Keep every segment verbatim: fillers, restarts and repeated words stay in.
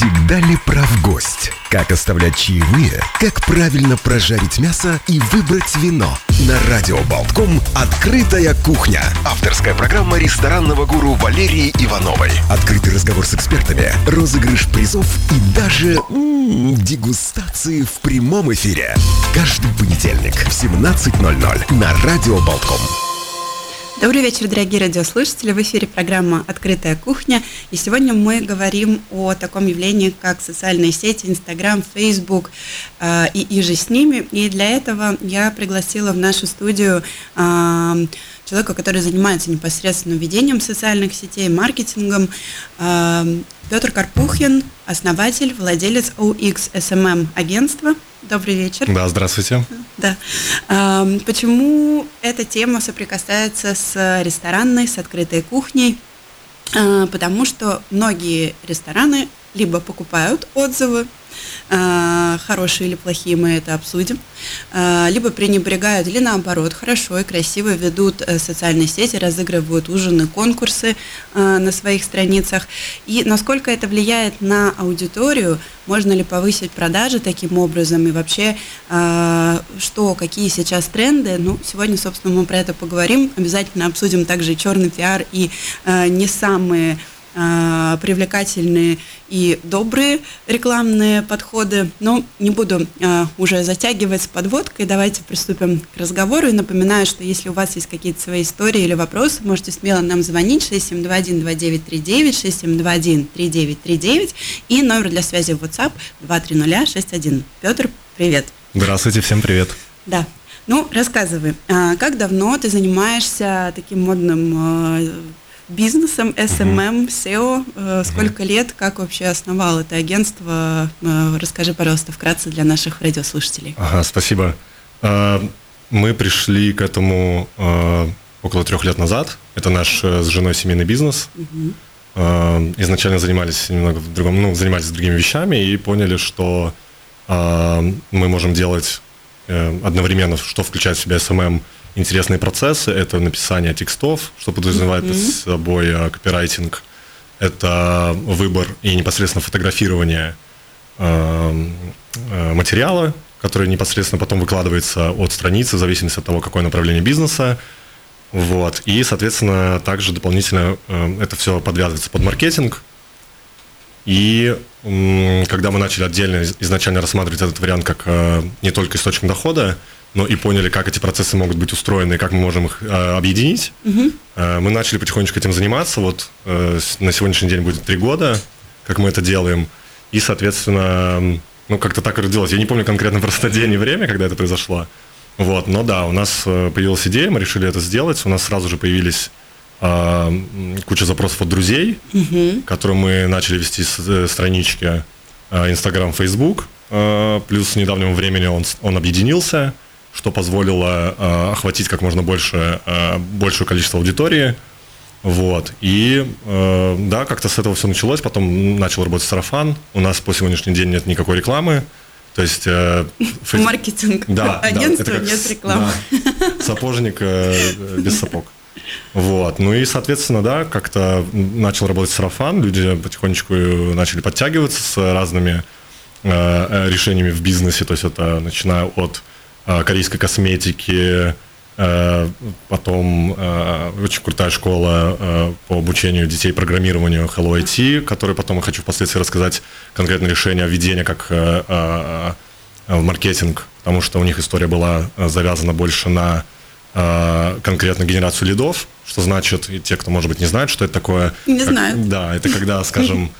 Всегда ли прав гость? Как оставлять чаевые? Как правильно прожарить мясо и выбрать вино? На радио Болтком «Открытая кухня». Авторская программа ресторанного гуру Валерии Ивановой. Открытый разговор с экспертами, розыгрыш призов и даже м-м, дегустации в прямом эфире. Каждый понедельник в семнадцать ноль ноль на радио Болтком. Добрый вечер, дорогие радиослушатели. В эфире программа «Открытая кухня». И сегодня мы говорим о таком явлении, как социальные сети, Instagram, Facebook э, и, и же с ними. И для этого я пригласила в нашу студию э, человека, который занимается непосредственно ведением социальных сетей, маркетингом. Э, Петр Карпухин, основатель, владелец о икс эс эм эм-агентства. Добрый вечер. Да, здравствуйте. Да. Почему эта тема соприкасается с ресторанной, с открытой кухней? Потому что многие рестораны либо покупают отзывы, хорошие или плохие, мы это обсудим, либо пренебрегают, или наоборот, хорошо и красиво ведут социальные сети, разыгрывают ужины, конкурсы на своих страницах. И насколько это влияет на аудиторию, можно ли повысить продажи таким образом, и вообще, что, какие сейчас тренды. Ну, сегодня, собственно, мы про это поговорим, обязательно обсудим также черный пиар и не самые привлекательные и добрые рекламные подходы. Но не буду а, уже затягивать с подводкой. Давайте приступим к разговору. И напоминаю, что если у вас есть какие-то свои истории или вопросы, можете смело нам звонить шесть семь два один два девять три девять, шесть семь два один три девять три девять и номер для связи в WhatsApp два три ноль шесть один. Петр, привет. Здравствуйте, всем привет. Да. Ну, рассказывай, а, как давно ты занимаешься таким модным а, бизнесом, эс эм эм, сео, mm-hmm. сколько mm-hmm. лет, как вообще основал это агентство? Расскажи, пожалуйста, вкратце для наших радиослушателей. Ага, спасибо. Мы пришли к этому около трех лет назад. Это наш с женой семейный бизнес. Mm-hmm. Изначально занимались немного в другом, ну, занимались другими вещами и поняли, что мы можем делать одновременно, что включает в себя эс эм эм, интересные процессы, это написание текстов, что подразумевает под mm-hmm. собой копирайтинг, это выбор и непосредственно фотографирование э, материала, который непосредственно потом выкладывается от страницы, в зависимости от того, какое направление бизнеса. Вот. И, соответственно, также дополнительно э, это все подвязывается под маркетинг. И э, когда мы начали отдельно изначально рассматривать этот вариант как э, не только источник дохода, но и поняли, как эти процессы могут быть устроены и как мы можем их э, объединить. Угу. Э, мы начали потихонечку этим заниматься. Вот э, на сегодняшний день будет три года, как мы это делаем. И, соответственно, ну, как-то так и родилось. Я не помню конкретно просто день и время, когда это произошло. Вот, но да, у нас появилась идея, мы решили это сделать. У нас сразу же появились э, куча запросов от друзей, угу. которые мы начали вести с э, странички э, Instagram, Facebook. Э, плюс с недавнего времени он, он объединился, что позволило э, охватить как можно больше, э, большее количество аудитории. Вот. И э, да, как-то с этого все началось. Потом начал работать сарафан. У нас по сегодняшний день нет никакой рекламы. То есть... Э, фейс... Маркетинг. Да, агентство, да, как, нет рекламы. Да, сапожник э, без сапог. Вот. Ну и, соответственно, да, как-то начал работать сарафан. Люди потихонечку начали подтягиваться с разными э, решениями в бизнесе. То есть это начиная от корейской косметики, потом очень крутая школа по обучению детей программированию Hello ай ти, которой потом я хочу впоследствии рассказать конкретное решение введения как в маркетинг, потому что у них история была завязана больше на конкретно генерацию лидов, что значит, и те, кто, может быть, не знает, что это такое. Не знают. Да, это когда, скажем,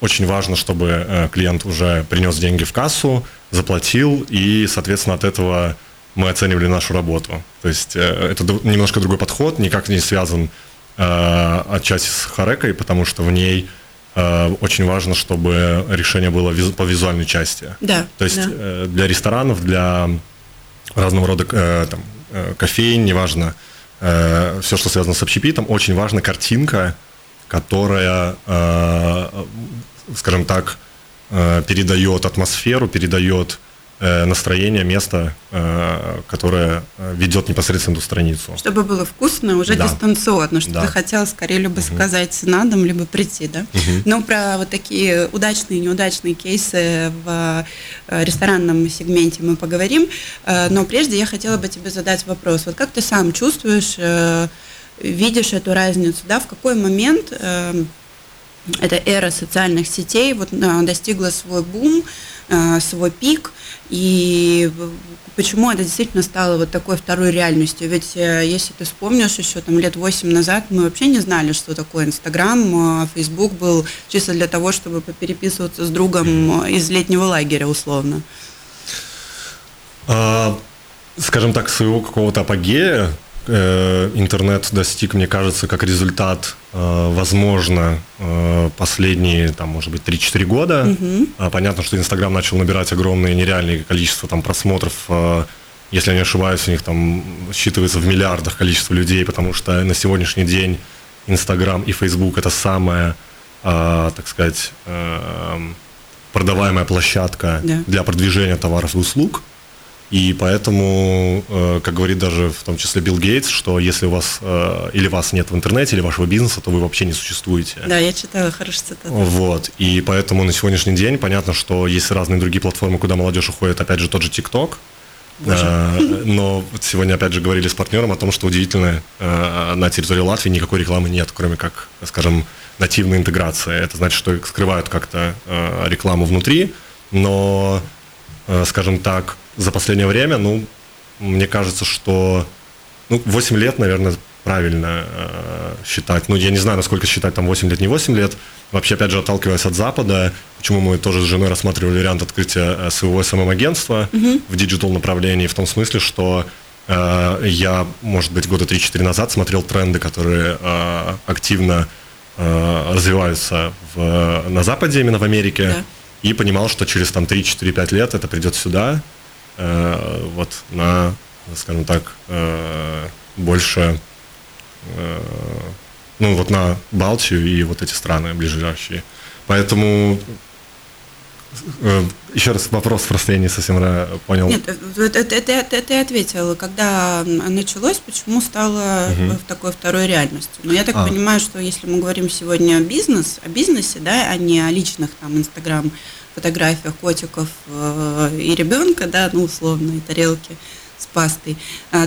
очень важно, чтобы клиент уже принес деньги в кассу, заплатил, и, соответственно, от этого мы оценивали нашу работу. То есть это немножко другой подход, никак не связан отчасти с Харекой, потому что в ней очень важно, чтобы решение было по визуальной части. Да, то есть да. Для ресторанов, для разного рода там, кофеин, неважно, все, что связано с общепитом, очень важна картинка, которая, скажем так, передает атмосферу, передает настроение, место, которое ведет непосредственно эту страницу. Чтобы было вкусно, уже да. дистанционно, чтобы да. захотелось скорее либо угу. сказать на дом, либо прийти, да? Угу. Но про вот такие удачные и неудачные кейсы в ресторанном сегменте мы поговорим, но прежде я хотела бы тебе задать вопрос. Вот как ты сам чувствуешь, видишь эту разницу, да, в какой момент эта эра социальных сетей вот достигла свой бум, свой пик, и почему это действительно стало вот такой второй реальностью? Ведь, если ты вспомнишь, еще там лет восемь назад мы вообще не знали, что такое Инстаграм, Фейсбук был чисто для того, чтобы попереписываться с другом из летнего лагеря, условно. А, скажем так, своего какого-то апогея интернет достиг, мне кажется, как результат, возможно, последние, там, может быть, три-четыре года. Mm-hmm. Понятно, что Инстаграм начал набирать огромное нереальное количество там, просмотров. Если я не ошибаюсь, у них там считывается в миллиардах количество людей, потому что на сегодняшний день Инстаграм и Фейсбук – это самая, так сказать, продаваемая площадка yeah. для продвижения товаров и услуг. И поэтому, как говорит даже в том числе Билл Гейтс, что если у вас или вас нет в интернете, или вашего бизнеса, то вы вообще не существуете. Да, я читала, хороший цитат. Вот, и поэтому на сегодняшний день понятно, что есть разные другие платформы, куда молодежь уходит, опять же, тот же ТикТок. Но сегодня, опять же, говорили с партнером о том, что удивительно, на территории Латвии никакой рекламы нет, кроме как, скажем, нативной интеграции. Это значит, что скрывают как-то рекламу внутри, но, скажем так, за последнее время, ну, мне кажется, что ну, восемь лет, наверное, правильно э, считать. Ну, я не знаю, насколько считать, там, восемь лет, не восемь лет. Вообще, опять же, отталкиваясь от Запада, почему мы тоже с женой рассматривали вариант открытия своего эс эм эм-агентства mm-hmm. в диджитал-направлении, в том смысле, что э, я, может быть, года три-четыре назад смотрел тренды, которые э, активно э, развиваются в, на Западе, именно в Америке, yeah. и понимал, что через там, три-четыре-пять лет это придет сюда, вот на, скажем так, больше, ну вот на Балтию и вот эти страны ближайшие. Поэтому еще раз вопрос просто я не совсем понял. Нет, ты ответила, когда началось, почему стало угу. такой второй реальностью. Но я так а. понимаю, что если мы говорим сегодня о бизнес, о бизнесе, да, а не о личных там Инстаграм фотографиях котиков и ребенка, да, ну, условно, и тарелки с пастой,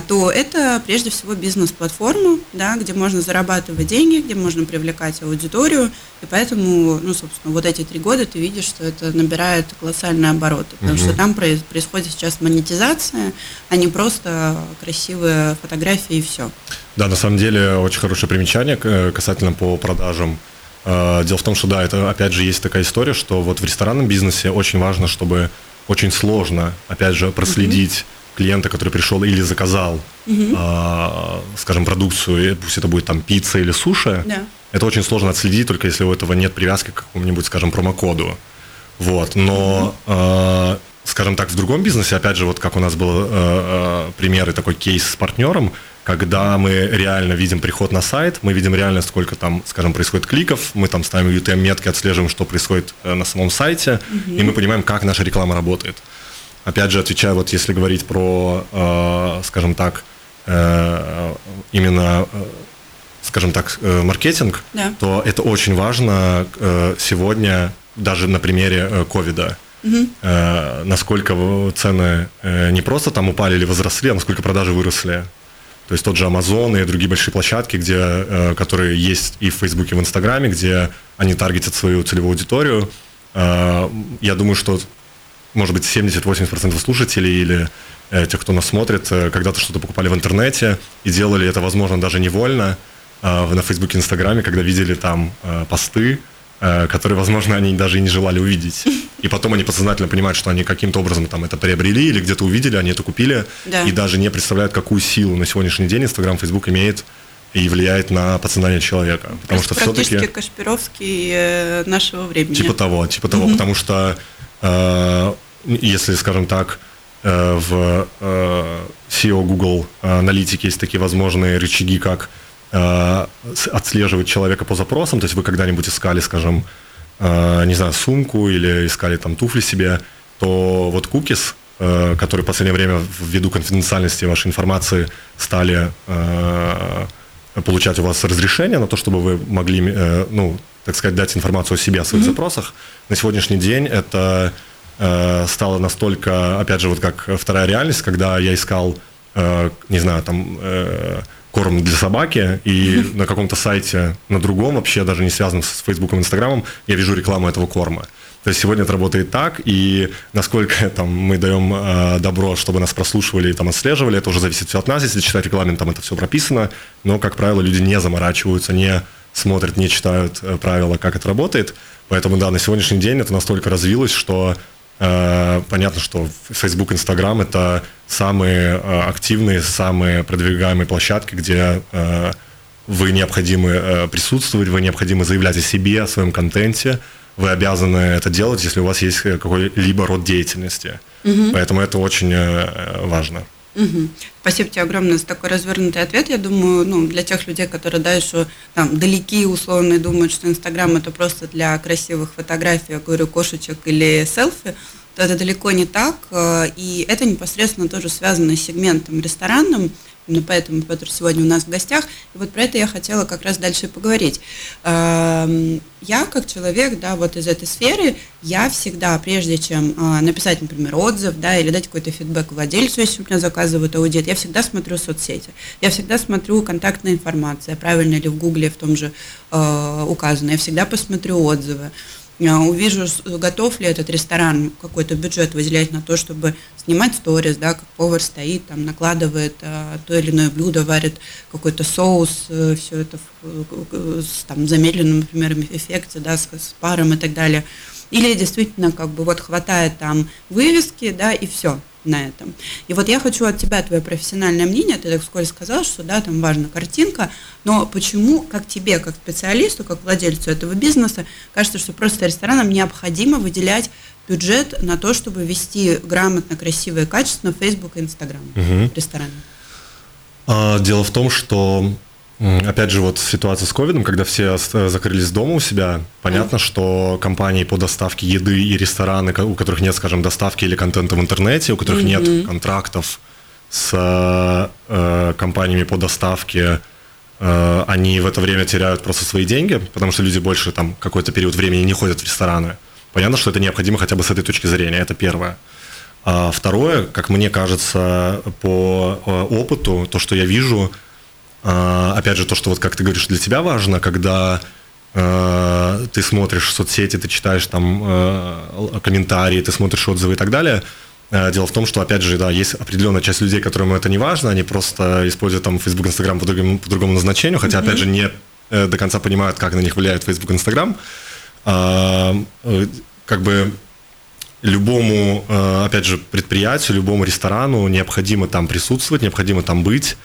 то это прежде всего бизнес-платформа, да, где можно зарабатывать деньги, где можно привлекать аудиторию, и поэтому, ну, собственно, вот эти три года ты видишь, что это набирает колоссальные обороты, потому угу. что там происходит сейчас монетизация, а не просто красивые фотографии и все. Да, на самом деле, очень хорошее примечание касательно по продажам. Дело в том, что да, это опять же есть такая история, что вот в ресторанном бизнесе очень важно, чтобы очень сложно, опять же, проследить uh-huh. клиента, который пришел или заказал, uh-huh. а, скажем, продукцию, пусть это будет там пицца или суши, yeah. это очень сложно отследить, только если у этого нет привязки к какому-нибудь, скажем, промокоду. Вот. Но, uh-huh. а, скажем так, в другом бизнесе, опять же, вот как у нас был а, а, пример и такой кейс с партнером, когда мы реально видим приход на сайт, мы видим реально, сколько там, скажем, происходит кликов, мы там ставим ю ти эм-метки, отслеживаем, что происходит на самом сайте, угу. и мы понимаем, как наша реклама работает. Опять же, отвечая, вот если говорить про, э, скажем так, э, именно, э, скажем так, э, маркетинг, да. то это очень важно э, сегодня, даже на примере ковида. Угу. Э, насколько цены э, не просто там упали или возросли, а насколько продажи выросли. То есть тот же Amazon и другие большие площадки, где, которые есть и в Фейсбуке, и в Инстаграме, где они таргетят свою целевую аудиторию. Я думаю, что, может быть, семьдесят-восемьдесят процентов слушателей или тех, кто нас смотрит, когда-то что-то покупали в интернете и делали это, возможно, даже невольно на Фейсбуке и Инстаграме, когда видели там посты, которые, возможно, они даже и не желали увидеть. И потом они подсознательно понимают, что они каким-то образом там это приобрели или где-то увидели, они это купили, да. и даже не представляют, какую силу на сегодняшний день Инстаграм, Фейсбук имеет и влияет на подсознание человека. Потому что практически все-таки Кашпировский нашего времени. Типа того, типа того. Mm-hmm. Потому что, э, если, скажем так, э, в э, сео Google аналитике есть такие возможные рычаги, как отслеживать человека по запросам, то есть вы когда-нибудь искали, скажем, не знаю, сумку или искали там туфли себе, то вот кукис э, которые в последнее время ввиду конфиденциальности вашей информации стали э, получать у вас разрешение на то, чтобы вы могли, э, ну, так сказать, дать информацию о себе, о своих mm-hmm. запросах. На сегодняшний день это э, стало настолько, опять же, вот как вторая реальность, когда я искал, э, не знаю, там... Э, корм для собаки, и на каком-то сайте, на другом, вообще даже не связанном с Фейсбуком, Инстаграмом, я вижу рекламу этого корма. То есть сегодня это работает так, и насколько там, мы даем э, добро, чтобы нас прослушивали и там, отслеживали, это уже зависит все от нас. Если читать рекламу, там это все прописано, но, как правило, люди не заморачиваются, не смотрят, не читают э, правила, как это работает. Поэтому, да, на сегодняшний день это настолько развилось, что э, понятно, что Facebook, Instagram – это самые активные, самые продвигаемые площадки, где э, вы необходимы э, присутствовать, вы необходимы заявлять о себе, о своем контенте, вы обязаны это делать, если у вас есть какой-либо род деятельности. Угу. Поэтому это очень э, важно. Угу. Спасибо тебе огромное за такой развернутый ответ. Я думаю, ну, для тех людей, которые дальше там, далеки условно и думают, что Инстаграм – это просто для красивых фотографий, я говорю, кошечек или селфи, это далеко не так, и это непосредственно тоже связано с сегментом ресторанным, именно поэтому Петр сегодня у нас в гостях, и вот про это я хотела как раз дальше поговорить. Я как человек, да, вот из этой сферы, я всегда, прежде чем написать, например, отзыв, да, или дать какой-то фидбэк владельцу, если у меня заказывают аудит, я всегда смотрю соцсети, я всегда смотрю контактная информация, правильно ли в Гугле в том же указано, я всегда посмотрю отзывы. Увижу, готов ли этот ресторан какой-то бюджет выделять на то, чтобы снимать сторис, да, как повар стоит, там, накладывает а, то или иное блюдо, варит какой-то соус, а, все это в, с там, замедленным, например, эффекте, да, с, с паром и так далее. Или действительно как бы вот хватает там вывески, да, и все на этом. И вот я хочу от тебя твое профессиональное мнение, ты так вскоре сказал, что да, там важна картинка, но почему, как тебе, как специалисту, как владельцу этого бизнеса, кажется, что просто ресторанам необходимо выделять бюджет на то, чтобы вести грамотно, красиво и качественно Facebook и Instagram угу. рестораны? А, дело в том, что опять же, вот ситуация с ковидом, когда все закрылись дома у себя, понятно, mm-hmm. что компании по доставке еды и рестораны, у которых нет, скажем, доставки или контента в интернете, у которых mm-hmm. нет контрактов с э, компаниями по доставке, э, они в это время теряют просто свои деньги, потому что люди больше там какой-то период времени не ходят в рестораны. Понятно, что это необходимо хотя бы с этой точки зрения, это первое. А второе, как мне кажется, по опыту, то, что я вижу, опять же, то, что, вот как ты говоришь, для тебя важно, когда э, ты смотришь соцсети, ты читаешь там э, комментарии, ты смотришь отзывы и так далее. Э, дело в том, что, опять же, да, есть определенная часть людей, которым это не важно, они просто используют там Facebook, Instagram по, другим, по другому назначению, хотя, mm-hmm. опять же, не э, до конца понимают, как на них влияет Facebook, Instagram. Э, э, как бы любому, э, опять же, предприятию, любому ресторану необходимо там присутствовать, необходимо там быть,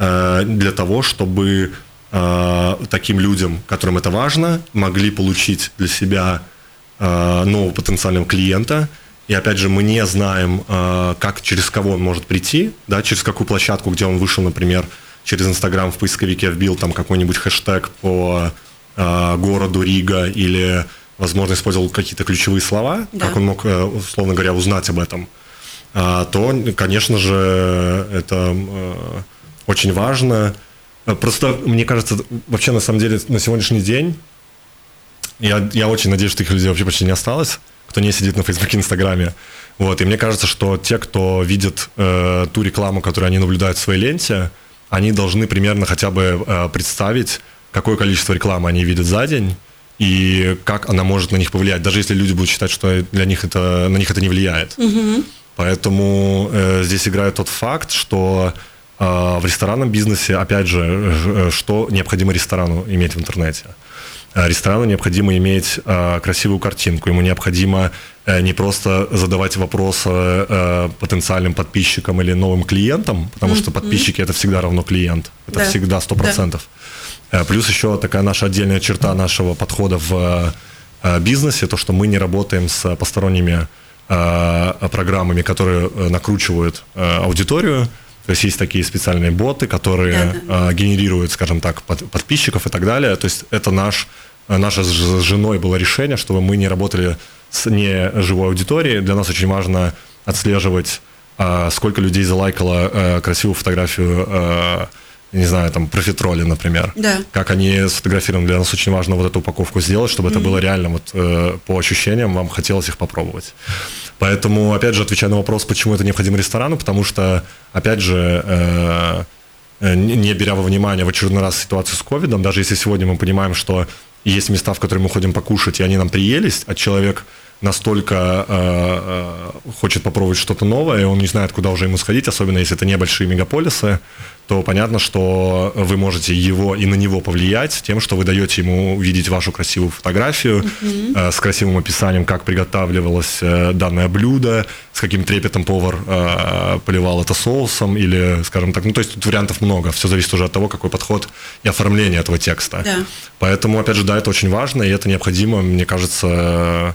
для того, чтобы э, таким людям, которым это важно, могли получить для себя э, нового потенциального клиента. И опять же, мы не знаем, э, как, через кого он может прийти, да, через какую площадку, где он вышел, например, через Инстаграм в поисковике вбил там какой-нибудь хэштег по э, городу Рига или, возможно, использовал какие-то ключевые слова, да. Как он мог, условно говоря, узнать об этом, э, то, конечно же, это... Э, очень важно. Просто, мне кажется, вообще, на самом деле, на сегодняшний день, я, я очень надеюсь, что таких людей вообще почти не осталось, кто не сидит на Фейсбуке, Инстаграме. Вот. И мне кажется, что те, кто видит э, ту рекламу, которую они наблюдают в своей ленте, они должны примерно хотя бы э, представить, какое количество рекламы они видят за день и как она может на них повлиять, даже если люди будут считать, что для них это, на них это не влияет. Угу. Поэтому э, здесь играет тот факт, что... В ресторанном бизнесе, опять же, что необходимо ресторану иметь в интернете? Ресторану необходимо иметь красивую картинку, ему необходимо не просто задавать вопросы потенциальным подписчикам или новым клиентам, потому mm-hmm. что подписчики – это всегда равно клиент, это да. всегда сто процентов. Да. Плюс еще такая наша отдельная черта нашего подхода в бизнесе, то, что мы не работаем с посторонними программами, которые накручивают аудиторию. То есть есть такие специальные боты, которые да, да. генерируют, скажем так, подписчиков и так далее. То есть это наш, наше с женой было решение, чтобы мы не работали с неживой аудиторией. Для нас очень важно отслеживать, э, сколько людей залайкало э, красивую фотографию, э, не знаю, там, профитроли, например. Да. Как они сфотографированы. Для нас очень важно вот эту упаковку сделать, чтобы mm-hmm. это было реально вот, э, по ощущениям, вам хотелось их попробовать. Поэтому, опять же, отвечая на вопрос, почему это необходимо ресторану, потому что, опять же, э, не беря во внимание в очередной раз ситуацию с ковидом, даже если сегодня мы понимаем, что есть места, в которые мы ходим покушать, и они нам приелись, а человек настолько э, э, хочет попробовать что-то новое, и он не знает, куда уже ему сходить, особенно если это не большие мегаполисы, то понятно, что вы можете его и на него повлиять тем, что вы даете ему увидеть вашу красивую фотографию mm-hmm. э, с красивым описанием, как приготавливалось э, данное блюдо, с каким трепетом повар э, поливал это соусом или, скажем так, ну то есть тут вариантов много, все зависит уже от того, какой подход и оформление этого текста. Yeah. Поэтому, опять же, да, это очень важно, и это необходимо, мне кажется. То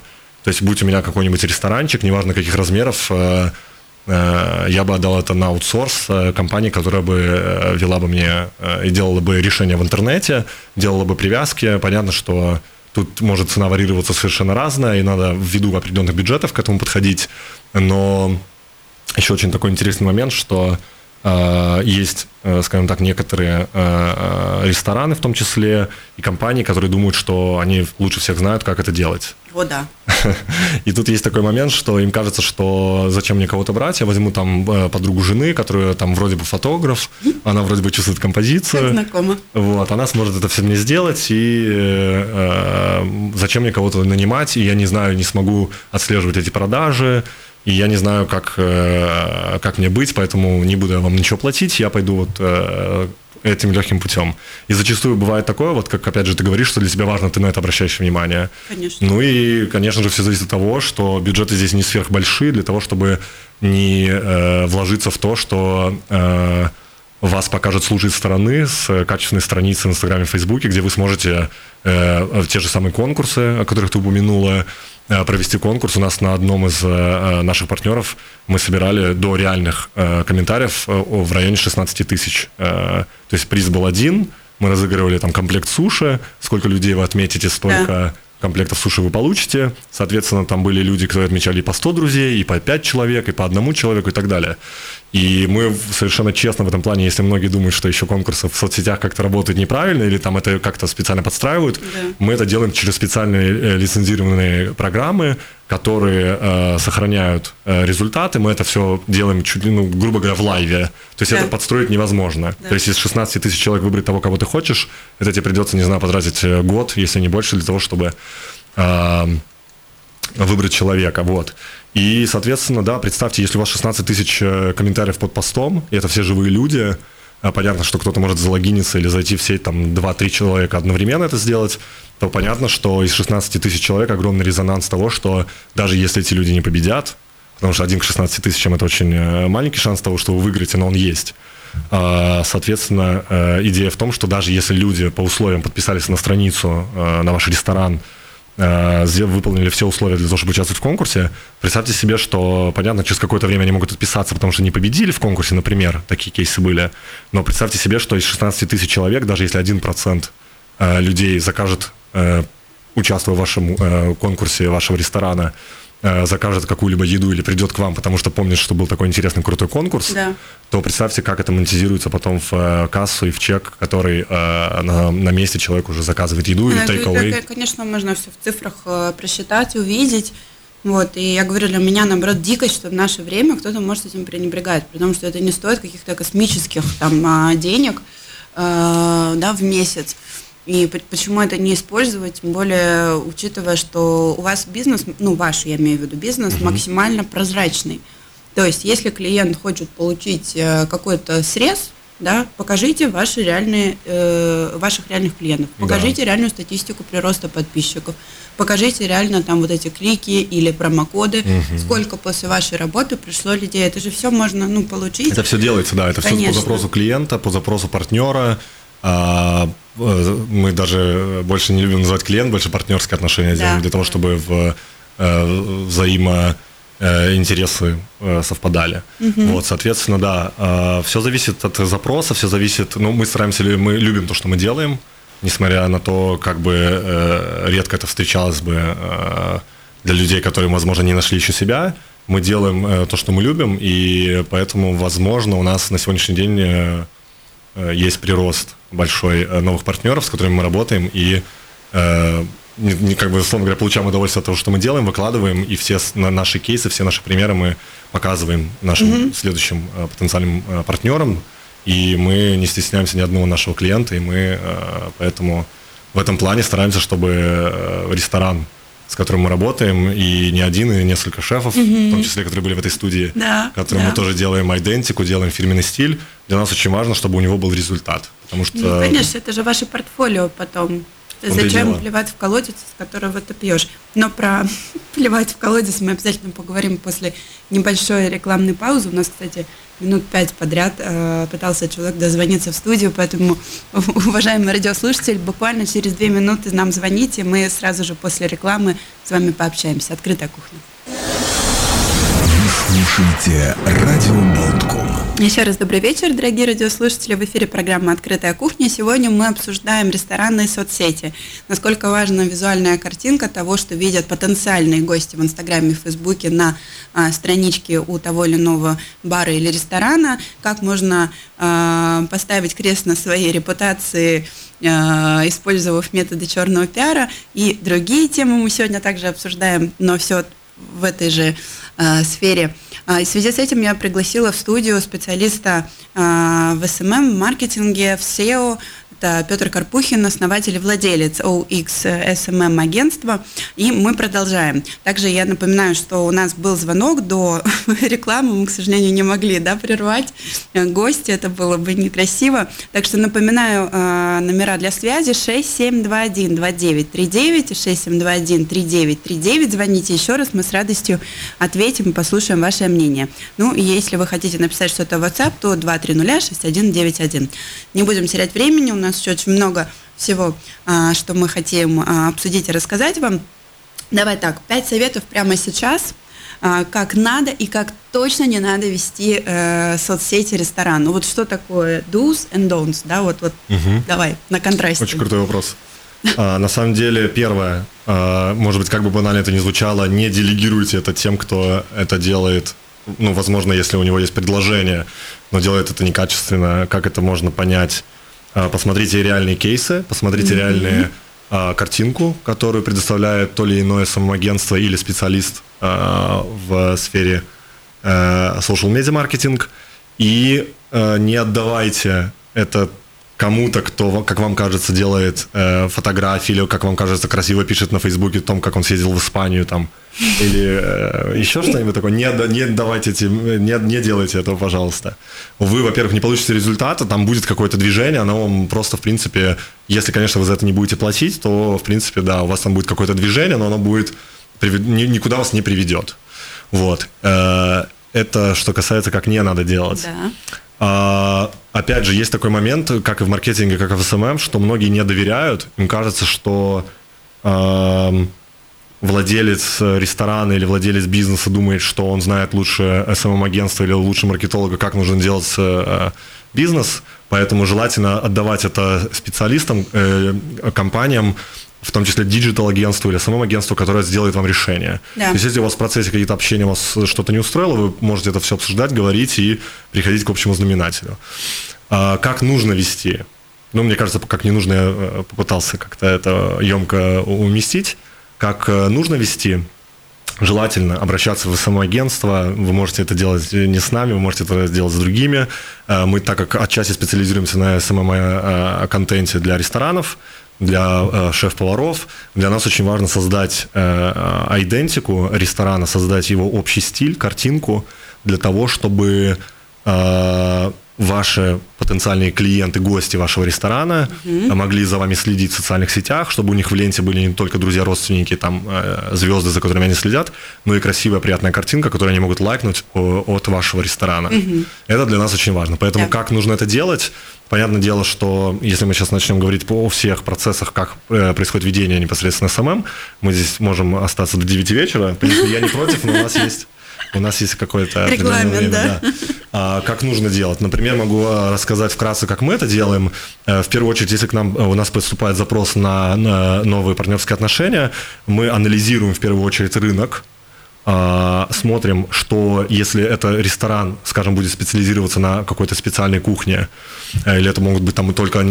есть, будь у меня какой-нибудь ресторанчик, неважно каких размеров, я бы отдал это на аутсорс компании, которая бы вела бы мне и делала бы решения в интернете, делала бы привязки. Понятно, что тут может цена варьироваться совершенно разная, и надо ввиду определенных бюджетов к этому подходить. Но еще очень такой интересный момент, что есть, скажем так, некоторые рестораны в том числе и компании, которые думают, что они лучше всех знают, как это делать. О, да. И тут есть такой момент, что им кажется, что зачем мне кого-то брать, я возьму там подругу жены, которая там вроде бы фотограф, она вроде бы чувствует композицию. Знакома. Вот, она сможет это все мне сделать, и э, зачем мне кого-то нанимать, и я не знаю, не смогу отслеживать эти продажи, и я не знаю, как, как мне быть, поэтому не буду я вам ничего платить, я пойду вот этим легким путем. И зачастую бывает такое, вот как, опять же, ты говоришь, что для тебя важно, ты на это обращаешь внимание. Конечно. Ну и, конечно же, все зависит от того, что бюджеты здесь не сверхбольшие для того, чтобы не э, вложиться в то, что э, вас покажут с лучшей стороны, с качественной страницы в Инстаграме, в Фейсбуке, где вы сможете э, те же самые конкурсы, о которых ты упомянула, провести конкурс. У нас на одном из наших партнеров мы собирали до реальных комментариев в районе шестнадцать тысяч. То есть приз был один, мы разыгрывали там комплект суши, сколько людей вы отметите, столько да. комплектов суши вы получите. Соответственно, там были люди, которые отмечали и по сто друзей, и по пять человек, и по одному человеку и так далее. И мы совершенно честно в этом плане, если многие думают, что еще конкурсы в соцсетях как-то работают неправильно или там это как-то специально подстраивают, да. мы это делаем через специальные лицензированные программы, которые э, сохраняют э, результаты. Мы это все делаем, чуть, ну, грубо говоря, в лайве. То есть да. это подстроить невозможно. Да. То есть из шестнадцати тысяч человек выбрать того, кого ты хочешь, это тебе придется, не знаю, потратить год, если не больше, для того, чтобы э, выбрать человека. Вот. И, соответственно, да, представьте, если у вас шестнадцать тысяч комментариев под постом, и это все живые люди, понятно, что кто-то может залогиниться или зайти в сеть, там, два-три человека одновременно это сделать, то понятно, что из шестнадцати тысяч человек огромный резонанс того, что даже если эти люди не победят, потому что один к шестнадцати тысячам – это очень маленький шанс того, что вы выиграете, но он есть. Соответственно, идея в том, что даже если люди по условиям подписались на страницу, на ваш ресторан, выполнили все условия для того, чтобы участвовать в конкурсе, представьте себе, что, понятно, через какое-то время они могут отписаться, потому что не победили в конкурсе, например, такие кейсы были, но представьте себе, что из шестнадцати тысяч человек, даже если один процент людей закажет, участвуя в вашем конкурсе вашего ресторана, закажет какую-либо еду или придет к вам, потому что помнит, что был такой интересный, крутой конкурс, да. то представьте, как это монетизируется потом в кассу и в чек, который на, на месте человек уже заказывает еду или take-away. Конечно, можно все в цифрах просчитать, увидеть. Вот. И я говорю, для меня, наоборот, дикость, что в наше время кто-то может этим пренебрегать, потому что это не стоит каких-то космических там, денег да, в месяц. И почему это не использовать, тем более, учитывая, что у вас бизнес, ну, ваш, я имею в виду, бизнес mm-hmm. максимально прозрачный. То есть, если клиент хочет получить какой-то срез, да, покажите ваши реальные, э, ваших реальных клиентов, покажите да. реальную статистику прироста подписчиков, покажите реально там вот эти клики или промокоды, угу. сколько после вашей работы пришло людей, это же все можно, ну, получить. Это все делается, да, это Конечно. Все по запросу клиента, по запросу партнера. Мы даже больше не любим называть клиент, больше партнерские отношения делаем да. для того, чтобы в, взаимоинтересы совпадали. Угу. Вот, соответственно, да, все зависит от запроса, все зависит, ну, мы стараемся, мы любим то, что мы делаем, несмотря на то, как бы редко это встречалось бы для людей, которые, возможно, не нашли еще себя. мы делаем то, что мы любим, и поэтому, возможно, у нас на сегодняшний день есть прирост большой новых партнеров, с которыми мы работаем, и, как бы, условно говоря, получаем удовольствие от того, что мы делаем, выкладываем, и все наши кейсы, все наши примеры мы показываем нашим mm-hmm. следующим потенциальным партнерам, и мы не стесняемся ни одного нашего клиента, и мы поэтому в этом плане стараемся, чтобы ресторан, с которым мы работаем, и не один, и несколько шефов, mm-hmm. в том числе, которые были в этой студии, да, которым да. мы тоже делаем айдентику, делаем фирменный стиль. Для нас очень важно, чтобы у него был результат. Потому что... Ну, конечно, это же ваше портфолио потом. Зачем плевать в колодец, с которого ты пьешь? Но про плевать в колодец мы обязательно поговорим после небольшой рекламной паузы. У нас, кстати, минут пять подряд э, пытался человек дозвониться в студию, поэтому, уважаемый радиослушатель, буквально через две минуты нам звоните, мы сразу же после рекламы с вами пообщаемся. Открытая кухня. Слушайте радио Болтком. Еще раз добрый вечер, дорогие радиослушатели. В эфире программа «Открытая кухня». Сегодня мы обсуждаем рестораны и соцсети. Насколько важна визуальная картинка того, что видят потенциальные гости в Инстаграме и Фейсбуке на а, страничке у того или иного бара или ресторана. Как можно а, поставить крест на своей репутации, а, использовав методы черного пиара. И другие темы мы сегодня также обсуждаем, но все в этой же э, сфере. И в связи с этим я пригласила в студию специалиста э, в эс эм эм, в маркетинге, в сео. Это Петр Карпухин, основатель и владелец о икс эс эм эм-агентства. И мы продолжаем. Также я напоминаю, что у нас был звонок до рекламы. Мы, к сожалению, не могли да, прервать гостя. Это было бы некрасиво. Так что напоминаю э, номера для связи шесть семь два один два девять три девять и шесть семь два один три девять три девять. Звоните еще раз, мы с радостью ответим и послушаем ваше мнение. Ну, и если вы хотите написать что-то в WhatsApp, то два три ноль шесть один девять один. Не будем терять времени, у У нас еще очень много всего, что мы хотим обсудить и рассказать вам. Давай так, пять советов прямо сейчас, как надо и как точно не надо вести соцсети ресторан. Ну вот что такое do's and don'ts, да, вот, вот угу. давай, на контрасте. Очень крутой вопрос. На самом деле, первое, может быть, как бы банально это ни звучало, не делегируйте это тем, кто это делает. Ну, возможно, если у него есть предложение, но делает это некачественно, как это можно понять? Посмотрите реальные кейсы, посмотрите mm-hmm. реальную а, картинку, которую предоставляет то ли иное эс эм эм-агентство или специалист а, в сфере а, social media маркетинг, и а, не отдавайте это кому-то, кто, как вам кажется, делает а, фотографии, или, как вам кажется, красиво пишет на Фейсбуке о том, как он съездил в Испанию, там, или а, еще что-нибудь такое. Не, не, отдавайте эти, не, не делайте этого, пожалуйста. Вы, во-первых, не получите результата, там будет какое-то движение, оно вам просто, в принципе, если, конечно, вы за это не будете платить, то, в принципе, да, у вас там будет какое-то движение, но оно будет, никуда вас не приведет. Вот. Это что касается, как не надо делать. Да. А, опять же, есть такой момент, как и в маркетинге, как и в эс эм эм, что многие не доверяют, им кажется, что... А, владелец ресторана или владелец бизнеса думает, что он знает лучше эс эм эм-агентства или лучше маркетолога, как нужно делать бизнес, поэтому желательно отдавать это специалистам, компаниям, в том числе диджитал-агентству или эс эм эм-агентству, которое сделает вам решение. Да. То есть если у вас в процессе какие-то общения, у вас что-то не устроило, вы можете это все обсуждать, говорить и приходить к общему знаменателю. Как нужно вести? Ну, мне кажется, как не нужно, я попытался как-то это емко уместить. Как нужно вести, желательно обращаться в эс эм эм-агентство, вы можете это делать не с нами, вы можете это делать с другими. Мы, так как отчасти специализируемся на эс эм эм-контенте для ресторанов, для шеф-поваров, для нас очень важно создать айдентику ресторана, создать его общий стиль, картинку, для того, чтобы ваши потенциальные клиенты, гости вашего ресторана mm-hmm. могли за вами следить в социальных сетях, чтобы у них в ленте были не только друзья, родственники, там, звезды, за которыми они следят, но и красивая, приятная картинка, которую они могут лайкнуть от вашего ресторана. Mm-hmm. Это для нас очень важно. Поэтому yeah. как нужно это делать? Понятное дело, что если мы сейчас начнем говорить по всех процессах, как происходит ведение непосредственно эс эм эм, мы здесь можем остаться до девяти вечера. Я не против, но у нас есть... У нас есть какое-то определенное время, да. Да. А, как нужно делать. Например, могу рассказать вкратце, как мы это делаем. В первую очередь, если к нам, у нас поступает запрос на, на новые партнерские отношения, мы анализируем в первую очередь рынок, смотрим, что если это ресторан, скажем, будет специализироваться на какой-то специальной кухне, или это могут быть там и только,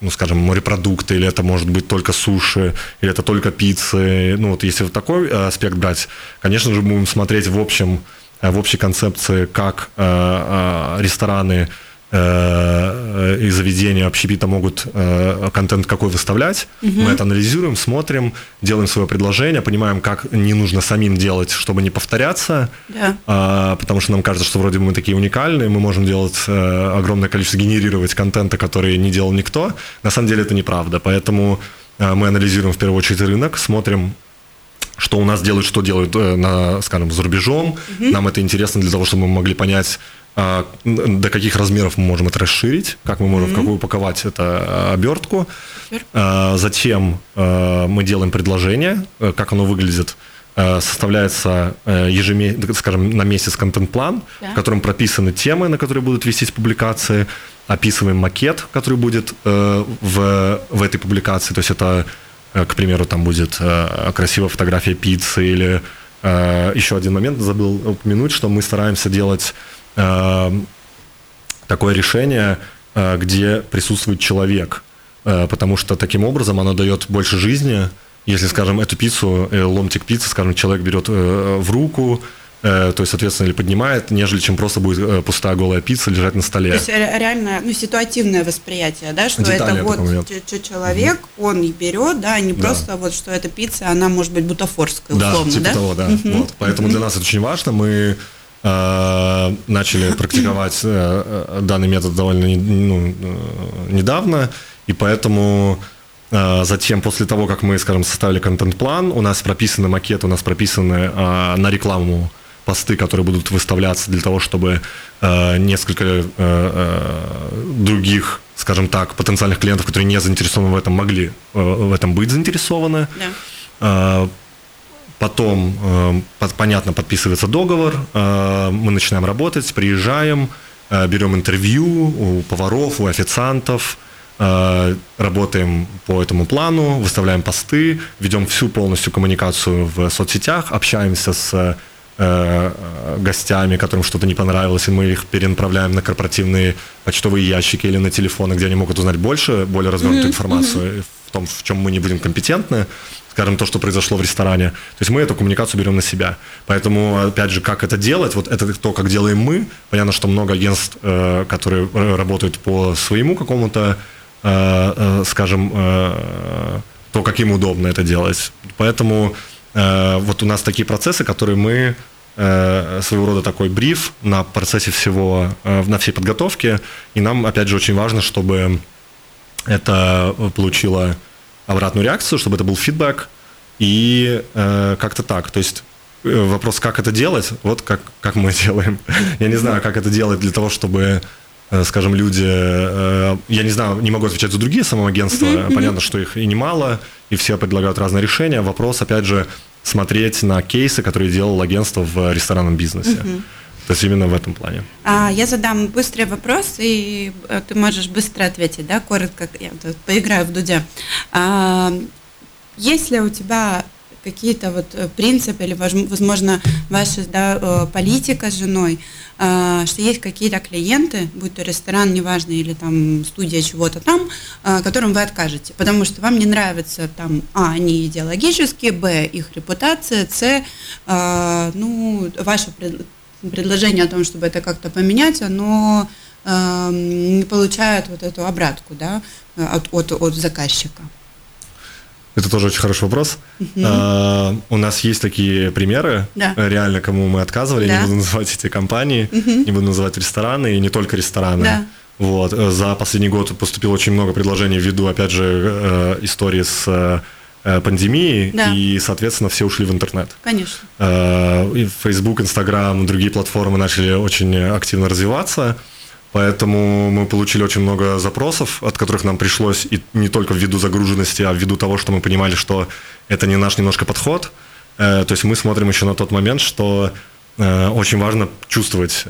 ну, скажем, морепродукты, или это может быть только суши, или это только пиццы, ну вот если вот такой аспект брать, конечно же, будем смотреть в общем, в общей концепции, как рестораны и заведения общепита могут контент какой выставлять. Угу. Мы это анализируем, смотрим, делаем свое предложение, понимаем, как не нужно самим делать, чтобы не повторяться, да. Потому что нам кажется, что вроде бы мы такие уникальные, мы можем делать огромное количество, генерировать контента, который не делал никто. На самом деле это неправда, поэтому мы анализируем в первую очередь рынок, смотрим, что у нас делают, что делают, на, скажем, за рубежом. Угу. Нам это интересно для того, чтобы мы могли понять, до каких размеров мы можем это расширить, как мы можем, mm-hmm. в какую упаковать это обертку. Sure. Затем мы делаем предложение, как оно выглядит. Составляется ежемесяц, скажем, на месяц контент-план, yeah. в котором прописаны темы, на которые будут вестись публикации. Описываем макет, который будет в, в этой публикации. То есть это, к примеру, там будет красивая фотография пиццы или еще один момент, забыл упомянуть, что мы стараемся делать такое решение, где присутствует человек, потому что таким образом оно дает больше жизни. Если, скажем, эту пиццу, ломтик пиццы, скажем, человек берет в руку, то есть, соответственно, или поднимает, нежели чем просто будет пустая голая пицца лежать на столе. То есть реально, ну, ситуативное восприятие, да, что детали это вот человек, угу. он берет, да, не да. просто вот, что эта пицца, она может быть бутафорская, условно, да? Типа да, типа того, да. Угу. Вот. Поэтому для нас это очень важно, мы начали практиковать данный метод довольно ну, недавно, и поэтому затем, после того, как мы, скажем, составили контент-план, у нас прописаны макеты, у нас прописаны на рекламу посты, которые будут выставляться для того, чтобы несколько других, скажем так, потенциальных клиентов, которые не заинтересованы в этом, могли в этом быть заинтересованы. Да. Потом, понятно, подписывается договор, мы начинаем работать, приезжаем, берем интервью у поваров, у официантов, работаем по этому плану, выставляем посты, ведем всю полностью коммуникацию в соцсетях, общаемся с гостями, которым что-то не понравилось, и мы их перенаправляем на корпоративные почтовые ящики или на телефоны, где они могут узнать больше, более развернутую mm-hmm. информацию в том, в чем мы не будем компетентны, скажем, то, что произошло в ресторане. То есть мы эту коммуникацию берем на себя. Поэтому, опять же, как это делать, вот это то, как делаем мы. Понятно, что много агентств, которые работают по своему какому-то, скажем, то, как им удобно это делать. Поэтому вот у нас такие процессы, которые мы, своего рода такой бриф на процессе всего, на всей подготовке. И нам, опять же, очень важно, чтобы это получило обратную реакцию, чтобы это был фидбэк, и э, как-то так. То есть вопрос, как это делать, вот как, как мы делаем. Я не знаю, как это делать для того, чтобы, э, скажем, люди... Э, я не знаю, не могу отвечать за другие самоагентства, mm-hmm. понятно, что их и немало, и все предлагают разные решения. Вопрос, опять же, смотреть на кейсы, которые делало агентство в ресторанном бизнесе. Mm-hmm. То есть именно в этом плане. А, я задам быстрый вопрос, и ты можешь быстро ответить, да, коротко, я тут поиграю в Дудя. А, есть ли у тебя какие-то вот принципы, или, возможно, ваша да, политика с женой, а, что есть какие-то клиенты, будь то ресторан, неважно, или там студия чего-то там, а, которым вы откажете, потому что вам не нравятся там, а, они идеологические, б, их репутация, с, а, ну, ваше предложение, предложение о том, чтобы это как-то поменять, оно э, не получает вот эту обратку, да, от, от, от заказчика. Это тоже очень хороший вопрос. Угу. А, у нас есть такие примеры, да. реально, кому мы отказывали, да. я не буду называть эти компании, угу. не буду называть рестораны, и не только рестораны. Да. Вот. За последний год поступило очень много предложений ввиду, опять же, истории с пандемии, да. и, соответственно, все ушли в интернет. Конечно. Facebook, Instagram, другие платформы начали очень активно развиваться, поэтому мы получили очень много запросов, от которых нам пришлось, и не только ввиду загруженности, а ввиду того, что мы понимали, что это не наш немножко подход. То есть мы смотрим еще на тот момент, что очень важно чувствовать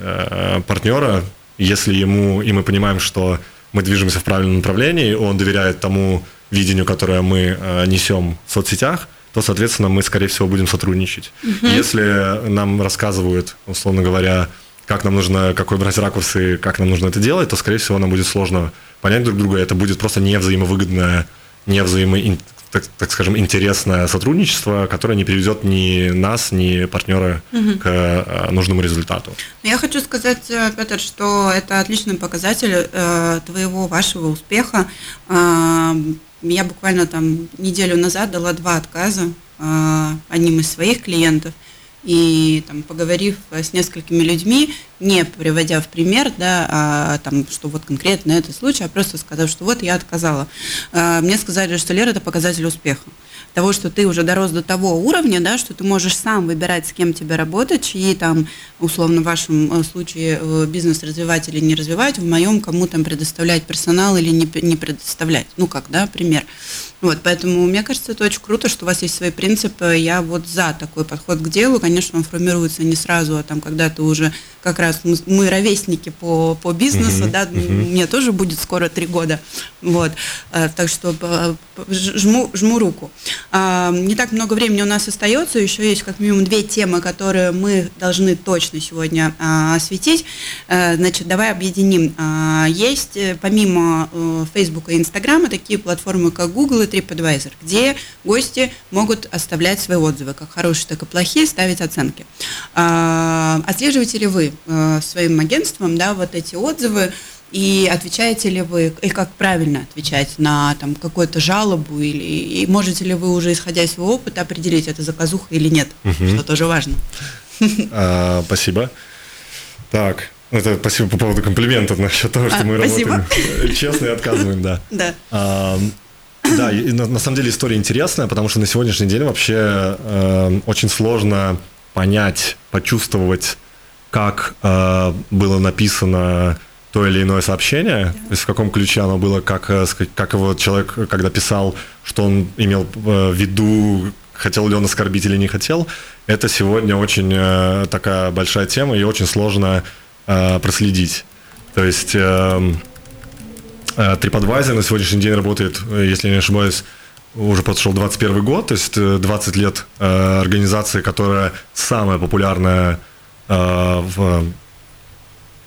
партнера, если ему, и мы понимаем, что мы движемся в правильном направлении, он доверяет тому видению, которое мы несем в соцсетях, то, соответственно, мы, скорее всего, будем сотрудничать. Угу. Если нам рассказывают, условно говоря, как нам нужно, какой брать ракурс и как нам нужно это делать, то, скорее всего, нам будет сложно понять друг друга. Это будет просто невзаимовыгодное, невзаимо, так, так скажем, интересное сотрудничество, которое не приведет ни нас, ни партнера угу. к нужному результату. Я хочу сказать, Петр, что это отличный показатель э, твоего, вашего успеха. Э, я буквально там неделю назад дала два отказа э, одним из своих клиентов. И там, поговорив с несколькими людьми, не приводя в пример, да, а, там, что вот конкретно этот случай, а просто сказав, что вот я отказала. А, мне сказали, что, Лера, это показатель успеха. Того, что ты уже дорос до того уровня, да, что ты можешь сам выбирать, с кем тебе работать, чьи там, условно, в вашем случае бизнес развивать или не развивать, в моем кому там предоставлять персонал или не, не предоставлять. Ну как, да, пример. Вот, поэтому, мне кажется, это очень круто, что у вас есть свои принципы. Я вот за такой подход к делу. Конечно, он формируется не сразу, а там, когда ты уже как раз мы, мы ровесники по, по бизнесу, uh-huh, да, uh-huh. мне тоже будет скоро три года. Вот, а, так что а, жму, жму руку. А, не так много времени у нас остается. Еще есть как минимум две темы, которые мы должны точно сегодня а, осветить. А, значит, давай объединим. А, есть, помимо а, Facebook и Instagram, такие платформы, как Google, TripAdvisor, где гости могут оставлять свои отзывы, как хорошие, так и плохие, ставить оценки. А, отслеживаете ли вы а, своим агентством, да, вот эти отзывы, и отвечаете ли вы, и как правильно отвечать на там, какую-то жалобу, или и можете ли вы уже, исходя из своего опыта, определить, это заказуха или нет, угу. что тоже важно. А, спасибо. Так, это спасибо по поводу комплиментов насчет того, что а, мы спасибо. Работаем честно и отказываем, да. Да. А, Да, и на, на самом деле история интересная, потому что на сегодняшний день вообще э, очень сложно понять, почувствовать, как э, было написано то или иное сообщение, то есть в каком ключе оно было, как, как его человек, когда писал, что он имел в виду, хотел ли он оскорбить или не хотел. Это сегодня очень э, такая большая тема и очень сложно э, проследить. То есть... Э, TripAdvisor на сегодняшний день работает, если я не ошибаюсь, уже подошел двадцать первый год, то есть двадцать лет э, организации, которая самая популярная э, в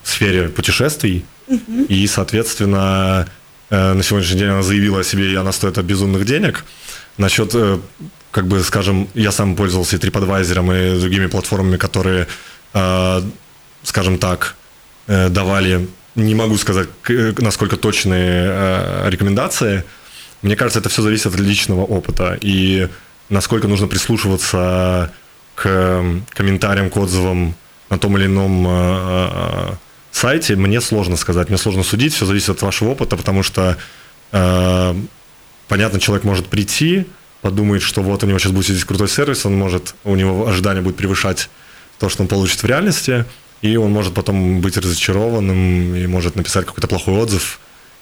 сфере путешествий. Mm-hmm. И, соответственно, э, на сегодняшний день она заявила о себе, и она стоит от безумных денег. Насчет, э, как бы, скажем, я сам пользовался и TripAdvisor, и другими платформами, которые, э, скажем так, э, давали... Не могу сказать, насколько точные э, рекомендации. Мне кажется, это все зависит от личного опыта и насколько нужно прислушиваться к комментариям, к отзывам на том или ином э, сайте. Мне сложно сказать, мне сложно судить, все зависит от вашего опыта, потому что, э, понятно, человек может прийти, подумает, что вот у него сейчас будет здесь крутой сервис, он может, у него ожидания будут превышать то, что он получит в реальности. И он может потом быть разочарованным и может написать какой-то плохой отзыв.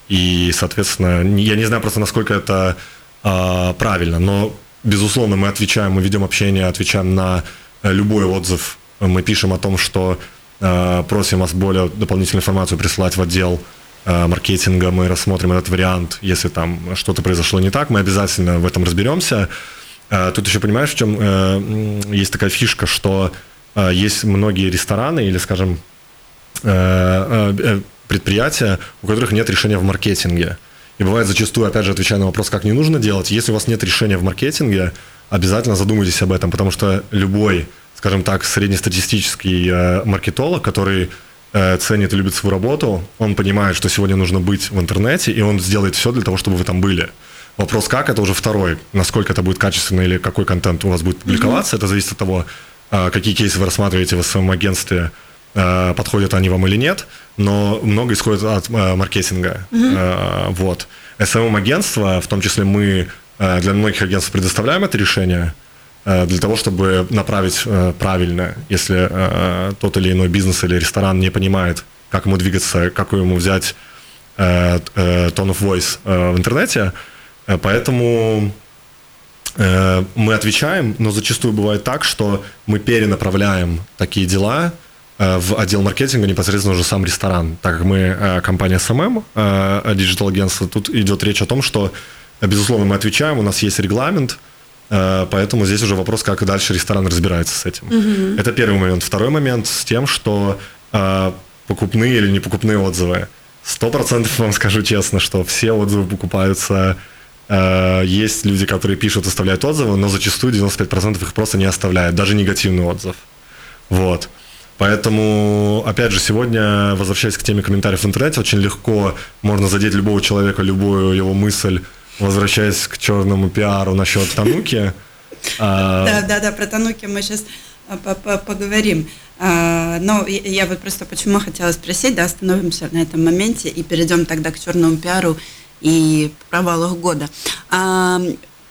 И, соответственно, я не знаю просто, насколько это э, правильно, но, безусловно, мы отвечаем, мы ведем общение, отвечаем на любой отзыв. Мы пишем о том, что э, просим вас более дополнительную информацию прислать в отдел э, маркетинга. Мы рассмотрим этот вариант, если там что-то произошло не так, мы обязательно в этом разберемся. Э, тут еще понимаешь, в чем э, есть такая фишка, что... Есть многие рестораны или, скажем, предприятия, у которых нет решения в маркетинге. И бывает зачастую, опять же, отвечая на вопрос, как не нужно делать, если у вас нет решения в маркетинге, обязательно задумайтесь об этом, потому что любой, скажем так, среднестатистический маркетолог, который ценит и любит свою работу, он понимает, что сегодня нужно быть в интернете, и он сделает все для того, чтобы вы там были. Вопрос «как» – это уже второй. Насколько это будет качественно или какой контент у вас будет публиковаться, mm-hmm. это зависит от того, какие кейсы вы рассматриваете в своем агентстве, подходят они вам или нет, но много исходит от маркетинга. Mm-hmm. Вот. эс эм эм-агентства, в том числе мы для многих агентств предоставляем это решение для того, чтобы направить правильно, если тот или иной бизнес или ресторан не понимает, как ему двигаться, какую ему взять tone of voice в интернете. Поэтому... мы отвечаем, но зачастую бывает так, что мы перенаправляем такие дела в отдел маркетинга непосредственно уже сам ресторан. Так как мы компания эс эм эм, диджитал-агентство, тут идет речь о том, что, безусловно, мы отвечаем, у нас есть регламент, Поэтому здесь уже вопрос, как дальше ресторан разбирается с этим. Угу. Это первый момент. Второй момент с тем, что покупные или непокупные отзывы. Сто процентов вам скажу честно, что все отзывы покупаются. Есть люди, которые пишут, оставляют отзывы, но зачастую девяносто пять процентов их просто не оставляют, даже негативный отзыв. Вот. Поэтому, опять же, сегодня, возвращаясь к теме комментариев в интернете, очень легко можно задеть любого человека, любую его мысль, возвращаясь к черному пиару насчет Тануки. Да, да, да, про Тануки мы сейчас поговорим. Но я вот просто почему хотела спросить, да, остановимся на этом моменте и перейдем тогда к черному пиару и провалах года. А,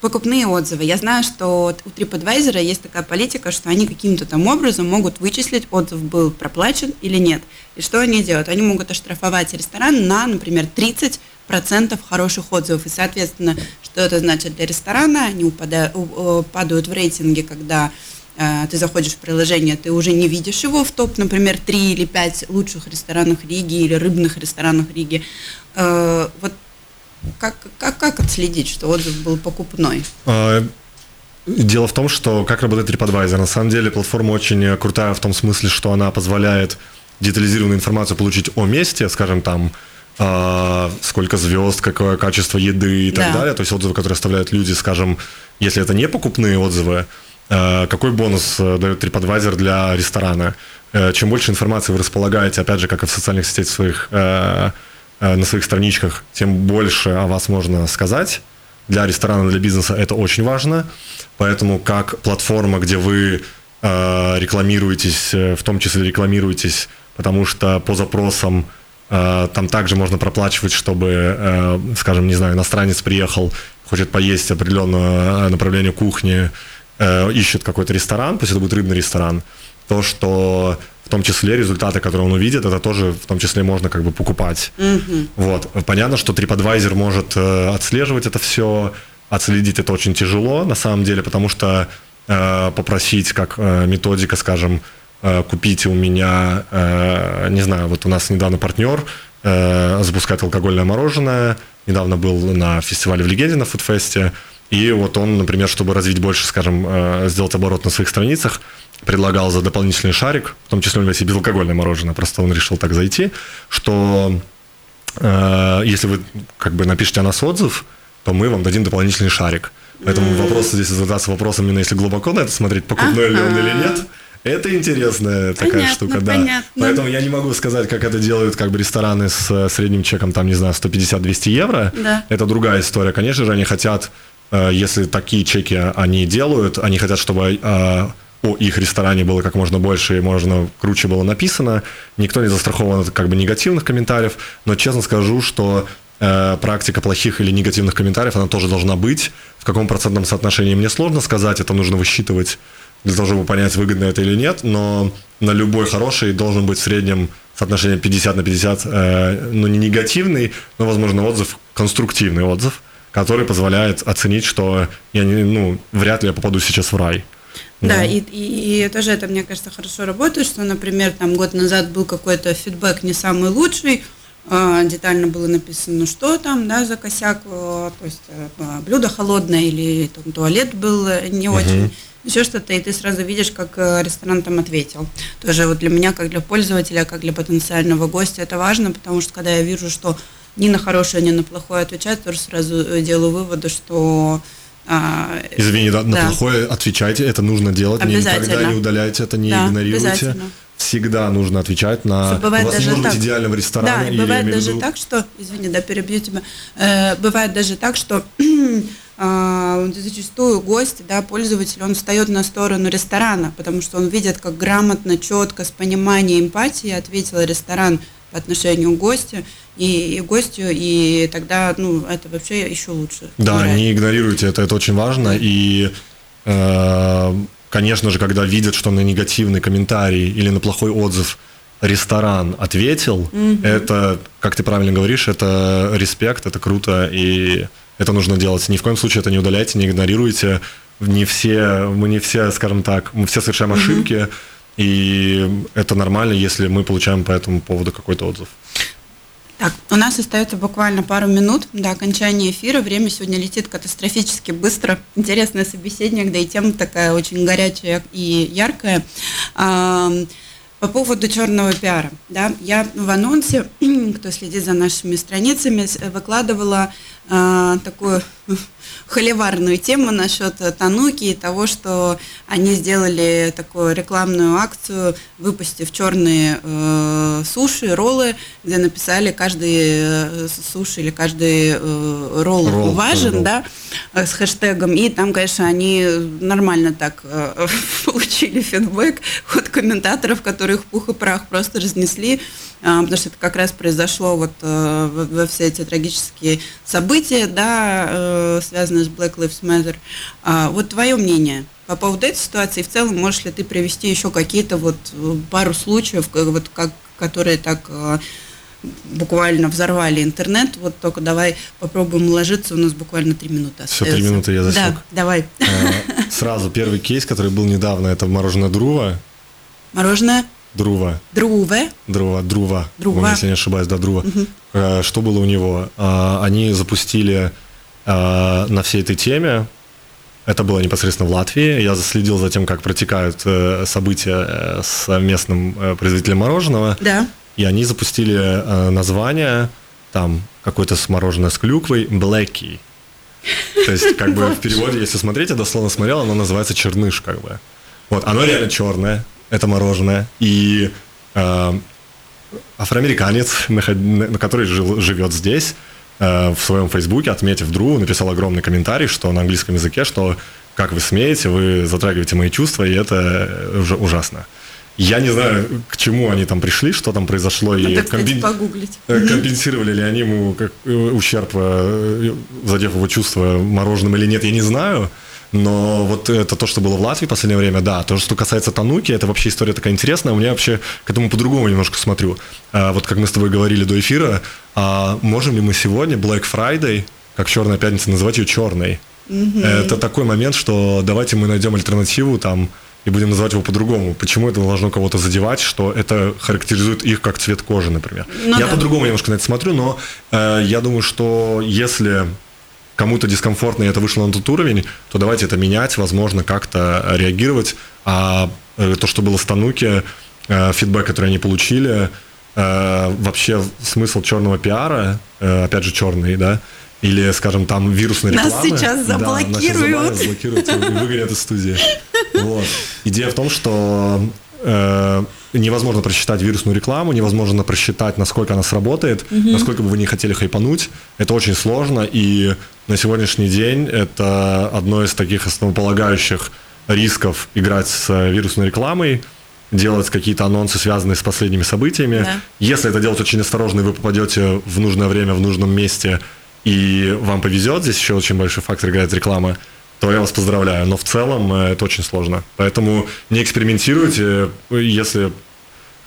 покупные отзывы. Я знаю, что у TripAdvisor есть такая политика, что они каким-то там образом могут вычислить, отзыв был проплачен или нет. И что они делают? Они могут оштрафовать ресторан на, например, тридцать процентов хороших отзывов. И, соответственно, что это значит для ресторана? Они упадают, падают в рейтинге, когда э, ты заходишь в приложение, ты уже не видишь его в топ, например, три или пять лучших ресторанов Риги или рыбных ресторанов Риги. Э, вот Как, как, как отследить, что отзыв был покупной? Дело в том, что как работает TripAdvisor. На самом деле платформа очень крутая в том смысле, что она позволяет детализированную информацию получить о месте, скажем, там, сколько звезд, какое качество еды и так да. далее. То есть отзывы, которые оставляют люди, скажем, если это не покупные отзывы, какой бонус дает TripAdvisor для ресторана? Чем больше информации вы располагаете, опять же, как и в социальных сетях своих, на своих страничках, тем больше о вас можно сказать. Для ресторана, для бизнеса это очень важно. Поэтому как платформа, где вы э, рекламируетесь, в том числе рекламируетесь, потому что по запросам э, там также можно проплачивать, чтобы, э, скажем, не знаю, иностранец приехал, хочет поесть определенное направление кухни, э, ищет какой-то ресторан, пусть это будет рыбный ресторан, то, что... В том числе результаты, которые он увидит, это тоже в том числе можно как бы покупать. Mm-hmm. Вот. Понятно, что TripAdvisor может э, отслеживать это все, отследить это очень тяжело на самом деле, потому что э, попросить, как э, методика, скажем, э, купите у меня, э, не знаю, вот у нас недавно партнер э, запускает алкогольное мороженое, недавно был на фестивале в Легенде, на Фудфесте, и вот он, например, чтобы развить больше, скажем, э, сделать оборот на своих страницах, предлагал за дополнительный шарик, в том числе у него есть и безалкогольное мороженое, просто он решил так зайти, что э, если вы как бы напишите о нас отзыв, то мы вам дадим дополнительный шарик. Поэтому mm-hmm. вопрос здесь задаться вопросом именно, если глубоко на это смотреть, покупной uh-huh. ли он или нет. Это интересная такая понятно, штука, да. Понятно. Поэтому я не могу сказать, как это делают как бы рестораны с средним чеком, там, не знаю, сто пятьдесят - двести евро. Да. Это другая история. Конечно же, они хотят, э, если такие чеки они делают, они хотят, чтобы... Э, о их ресторане было как можно больше и можно круче было написано. Никто не застрахован от как бы негативных комментариев, но честно скажу, что э, практика плохих или негативных комментариев, она тоже должна быть. В каком процентном соотношении мне сложно сказать, это нужно высчитывать для того, чтобы понять, выгодно это или нет, но на любой хороший должен быть в среднем соотношение пятьдесят на пятьдесят, э, ну не негативный, но, возможно, отзыв, конструктивный отзыв, который позволяет оценить, что я не, ну, вряд ли я попаду сейчас в рай. Да, да и, и, и тоже это, мне кажется, хорошо работает, что, например, там год назад был какой-то фидбэк не самый лучший, э, детально было написано, что там, да, за косяк, э, то есть э, блюдо холодное или там, туалет был не очень, uh-huh. еще что-то, и ты сразу видишь, как ресторан там ответил. Тоже вот для меня, как для пользователя, как для потенциального гостя это важно, потому что когда я вижу, что ни на хорошее, ни на плохое отвечают, тоже сразу делаю выводы, что... А, Извини, да, да. на плохое отвечайте, это нужно делать, никогда не удаляйте это, не да, игнорируйте. Всегда нужно отвечать на... У вас не может быть идеального ресторана. Да, и бывает или, даже между... так, что... Извини, да, перебью тебя. Э, бывает даже так, что э, зачастую гость, да, пользователь, он встает на сторону ресторана, потому что он видит, как грамотно, четко, с пониманием эмпатии ответил ресторан по отношению к гостю и, и гостю, и тогда, ну, это вообще еще лучше. Да, играет. Не игнорируйте это, это очень важно. И, э, конечно же, когда видят, что на негативный комментарий или на плохой отзыв ресторан ответил, угу. это, как ты правильно говоришь, это респект, это круто, и это нужно делать. Ни в коем случае это не удаляйте, не игнорируйте. Не все, мы не все, скажем так, мы все совершаем ошибки, угу. И это нормально, если мы получаем по этому поводу какой-то отзыв. Так, у нас остается буквально пару минут до окончания эфира. Время сегодня летит катастрофически быстро. Интересное собеседник, да и тема такая очень горячая и яркая. По поводу черного пиара, да, я в анонсе, кто следит за нашими страницами, выкладывала э, такую холиварную тему насчет Тануки и того, что они сделали такую рекламную акцию, выпустив черные э, суши, роллы, где написали каждый суши или каждый э, ролл, ролл важен, ролл. Да, с хэштегом. И там, конечно, они нормально так э, получили фидбэк от комментаторов, которые их пух и прах просто разнесли, потому что это как раз произошло вот во все эти трагические события, да, связанные с Black Lives Matter. Вот твое мнение по поводу этой ситуации, в целом, можешь ли ты привести еще какие-то вот пару случаев, вот как, которые так буквально взорвали интернет, вот только давай попробуем уложиться, у нас буквально три минуты остается. Все, три минуты я засек. Да, давай. Сразу первый кейс, который был недавно, это мороженое Друва. Мороженое? Друва. Друве? Друва, Друва. Друва. Если не ошибаюсь, да, Друва. Угу. Что было у него? Они запустили на всей этой теме, это было непосредственно в Латвии, я следил за тем, как протекают события с местным производителем мороженого, да. И они запустили название, там, какое-то мороженое с клюквой, Blacky. То есть, как бы в переводе, если смотреть, я дословно смотрел, оно называется черныш, как бы. Вот, оно реально черное. Это мороженое. И э, афроамериканец, который жил, живет здесь, э, в своем Фейсбуке, отметив Дру, написал огромный комментарий, что на английском языке, что как вы смеете, вы затрагиваете мои чувства, и это уже ужасно. Я не знаю, к чему они там пришли, что там произошло, а и так, кстати, комби... компенсировали ли они ему как, ущерб, задев его чувства мороженым или нет, я не знаю. Но вот это то, что было в Латвии в последнее время, да. То, что касается Тануки, это вообще история такая интересная. У меня вообще к этому по-другому немножко смотрю. А, вот как мы с тобой говорили до эфира, а можем ли мы сегодня Black Friday, как черная пятница, называть ее черной? Mm-hmm. Это такой момент, что давайте мы найдем альтернативу там и будем называть его по-другому. Почему это должно кого-то задевать, что это характеризует их как цвет кожи, например? Ну, я да. по-другому немножко на это смотрю, но э, я думаю, что если... кому-то дискомфортно, и это вышло на тот уровень, то давайте это менять, возможно, как-то реагировать. А то, что было с Тануки, фидбэк, который они получили, вообще смысл черного пиара, опять же, черный, да, или, скажем, там вирусной рекламы. Нас сейчас заблокируют. Да, нас сейчас заблокируют и выгорят из студии. Вот. Идея в том, что невозможно просчитать вирусную рекламу, невозможно просчитать, насколько она сработает, угу. насколько бы вы не хотели хайпануть. Это очень сложно, и на сегодняшний день это одно из таких основополагающих рисков играть с вирусной рекламой, делать какие-то анонсы, связанные с последними событиями. Да. Если это делать очень осторожно, и вы попадете в нужное время, в нужном месте, и вам повезет, здесь еще очень большой фактор играет реклама, то я вас поздравляю, но в целом это очень сложно. Поэтому не экспериментируйте, если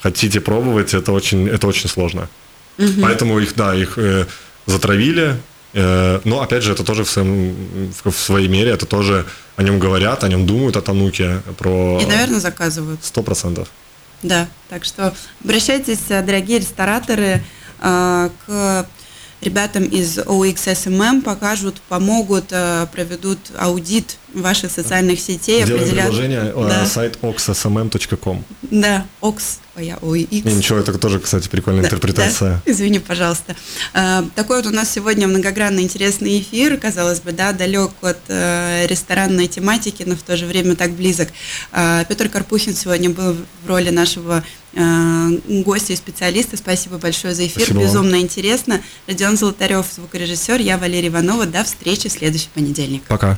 хотите пробовать, это очень, это очень сложно. Угу. Поэтому их, да, их э, затравили, э, но опять же, это тоже в, своем, в, в своей мере, это тоже о нем говорят, о нем думают, о Тануке. Про... И, наверное, заказывают. Сто процентов. Да, так что обращайтесь, дорогие рестораторы, э, к... ребятам из о икс эс эм эм покажут, помогут, проведут аудит ваших социальных сетей. Сделаем определят... предложение, да. Сайт о икс эс эм эм точка ком. Да, о икс, ой, я, ой, икс. Не, ничего, это тоже, кстати, прикольная да, интерпретация. Да? Извини, пожалуйста. Такой вот у нас сегодня многогранный интересный эфир, казалось бы, да, далек от ресторанной тематики, но в то же время так близок. Петр Карпухин сегодня был в роли нашего гостя и специалиста. Спасибо большое за эфир. Спасибо. Безумно интересно. Родион Золотарев, звукорежиссер, я Валерия Иванова. До встречи в следующий понедельник. Пока.